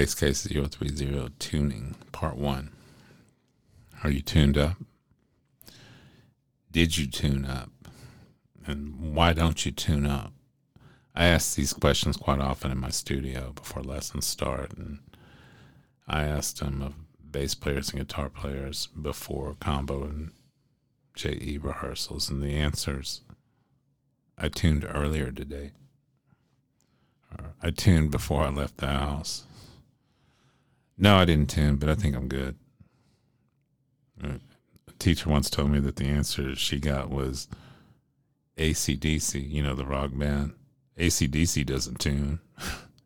BassCase 030 Tuning, Part 1. Are you tuned up? Did you tune up? And why don't you tune up? I ask these questions quite often in my studio before lessons start, and I asked them of bass players and guitar players before combo and JE rehearsals, and the answers, I tuned earlier today. I tuned before I left the house. No, I didn't tune, but I think I'm good. A teacher once told me that the answer she got was AC/DC, you know, the rock band. AC/DC doesn't tune.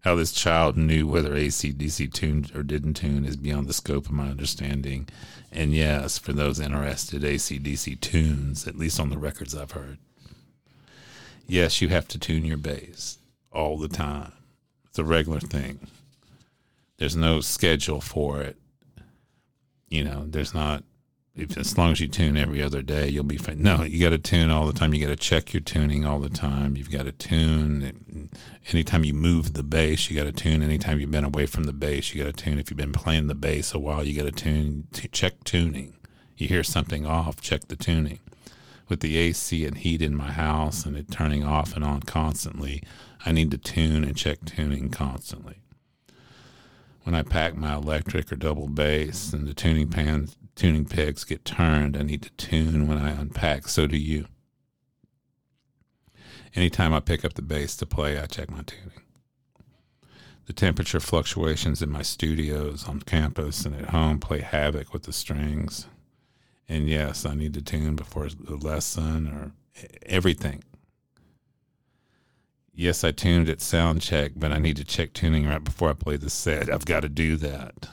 How this child knew whether AC/DC tuned or didn't tune is beyond the scope of my understanding. And yes, for those interested, AC/DC tunes, at least on the records I've heard. Yes, you have to tune your bass all the time. It's a regular thing. There's no schedule for it. You know, there's not, as long as you tune every other day, you'll be fine. No, you got to tune all the time. You got to check your tuning all the time. You've got to tune. Anytime you move the bass, you got to tune. Anytime you've been away from the bass, you got to tune. If you've been playing the bass a while, you got to tune. Check tuning. You hear something off, check the tuning. With the AC and heat in my house and it turning off and on constantly, I need to tune and check tuning constantly. When I pack my electric or double bass and the tuning pegs get turned, I need to tune when I unpack. So do you. Anytime I pick up the bass to play, I check my tuning. The temperature fluctuations in my studios on campus and at home play havoc with the strings. And yes, I need to tune before the lesson or everything. Yes, I tuned at sound check, but I need to check tuning right before I play the set. I've got to do that.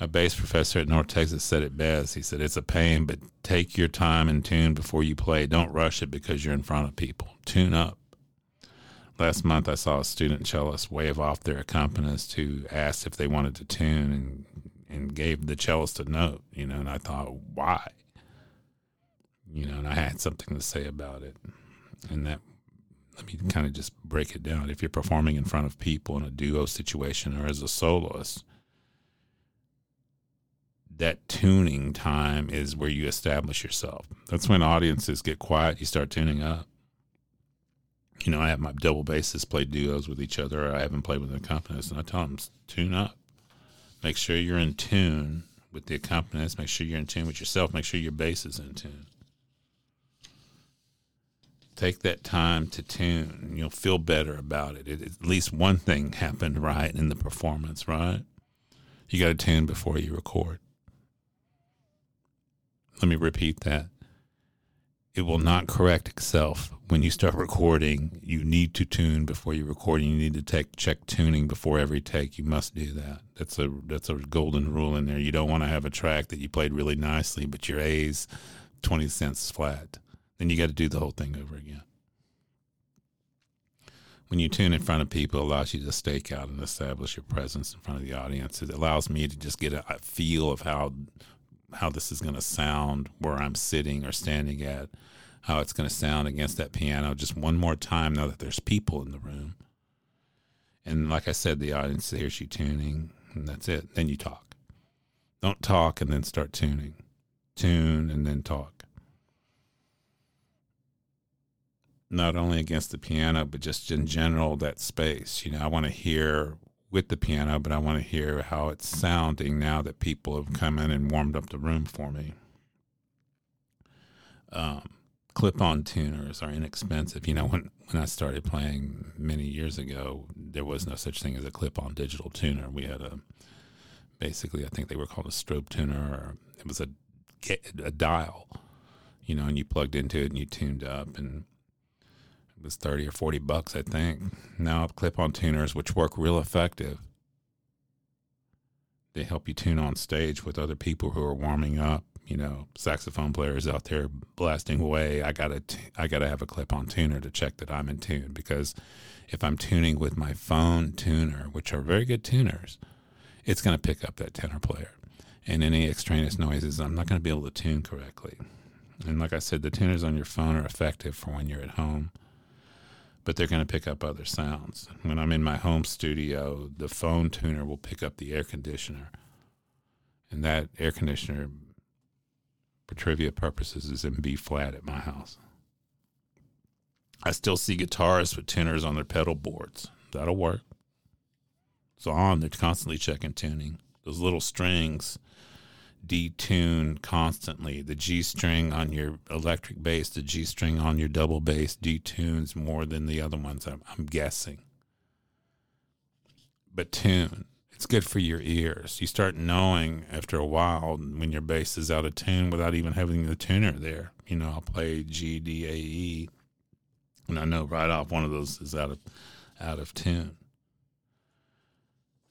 My bass professor at North Texas said it best. He said, it's a pain, but take your time and tune before you play. Don't rush it because you're in front of people. Tune up. Last month, I saw a student cellist wave off their accompanist who asked if they wanted to tune and gave the cellist a note, you know, and I thought, why? You know, and I had something to say about it. And that, let me kind of just break it down. If you're performing in front of people in a duo situation or as a soloist, that tuning time is where you establish yourself. That's when audiences get quiet, you start tuning up. You know, I have my double bassists play duos with each other, or I haven't played with an accompanist, and I tell them, tune up. Make sure you're in tune with the accompanist. Make sure you're in tune with yourself. Make sure your bass is in tune. Take that time to tune, and you'll feel better about it. At least one thing happened right in the performance, right? You got to tune before you record. Let me repeat that. It will not correct itself when you start recording. You need to tune before you record. You need to check tuning before every take. You must do that. That's a golden rule in there. You don't want to have a track that you played really nicely, but your A's 20 cents flat. Then you got to do the whole thing over again. When you tune in front of people, it allows you to stake out and establish your presence in front of the audience. It allows me to just get a feel of how this is going to sound, where I'm sitting or standing at, how it's going to sound against that piano just one more time now that there's people in the room. And like I said, the audience hears you tuning, and that's it. Then you talk. Don't talk and then start tuning. Tune and then talk. Not only against the piano, but just in general, that space. You know, I want to hear with the piano, but I want to hear how it's sounding now that people have come in and warmed up the room for me. Clip-on tuners are inexpensive. You know, when I started playing many years ago, there was no such thing as a clip-on digital tuner. We had basically, I think they were called a strobe tuner, or it was a dial, you know, and you plugged into it and you tuned up, and it was $30 or $40, I think. Now, clip-on tuners, which work real effective, they help you tune on stage with other people who are warming up. You know, saxophone players out there blasting away. I gotta have a clip-on tuner to check that I'm in tune, because if I'm tuning with my phone tuner, which are very good tuners, it's gonna pick up that tenor player, and any extraneous noises I'm not gonna be able to tune correctly. And like I said, the tuners on your phone are effective for when you're at home. but they're going to pick up other sounds. When I'm in my home studio, the phone tuner will pick up the air conditioner. And that air conditioner, for trivia purposes, is in B flat at my house. I still see guitarists with tuners on their pedal boards. That'll work. It's on. They're constantly checking tuning. Those little strings detune constantly. The G string on your electric bass, the G string on your double bass detunes more than the other ones, I'm guessing. But tune. It's good for your ears. You start knowing after a while when your bass is out of tune without even having the tuner there. You know, I'll play G, D, A, E, and I know right off one of those is out of tune.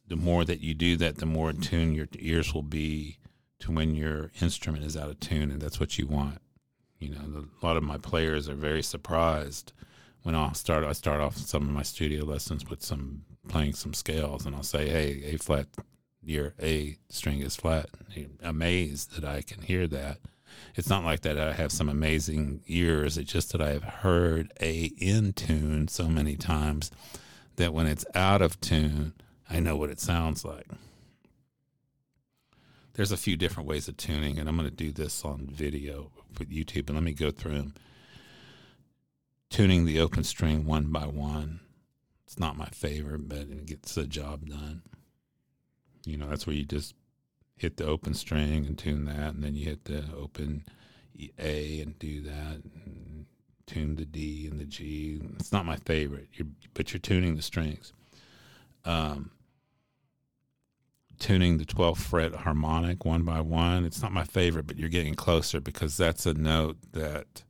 The more that you do that, the more in tune your ears will be to when your instrument is out of tune, and that's what you want. You know, a lot of my players are very surprised when I start off some of my studio lessons with playing some scales, and I'll say, hey, A flat, your A string is flat. You're amazed that I can hear that. It's not like that I have some amazing ears. It's just that I have heard A in tune so many times that when it's out of tune, I know what it sounds like. There's a few different ways of tuning, and I'm going to do this on video with YouTube, and let me go through them. Tuning the open string one by one. It's not my favorite, but it gets the job done. You know, that's where you just hit the open string and tune that, and then you hit the open A and do that, and tune the D and the G. It's not my favorite, but you're tuning the strings. Tuning the 12th fret harmonic one by one. It's not my favorite, but you're getting closer because that's a note that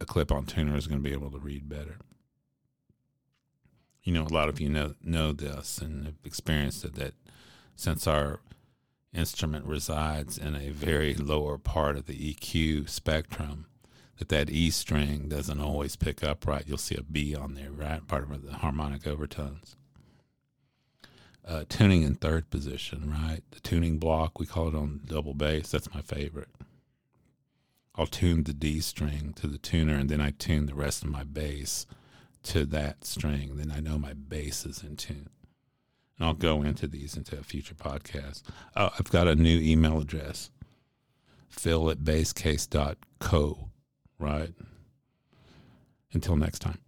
a clip-on tuner is going to be able to read better. You know, a lot of you know this and have experienced it, that since our instrument resides in a very lower part of the EQ spectrum, that E string doesn't always pick up right. You'll see a B on there, right? Part of the harmonic overtones. Tuning in third position, right? The tuning block, we call it on double bass. That's my favorite. I'll tune the D string to the tuner, and then I tune the rest of my bass to that string. Then I know my bass is in tune. And I'll go into these into a future podcast. I've got a new email address, Phil@BassCase.co, right? Until next time.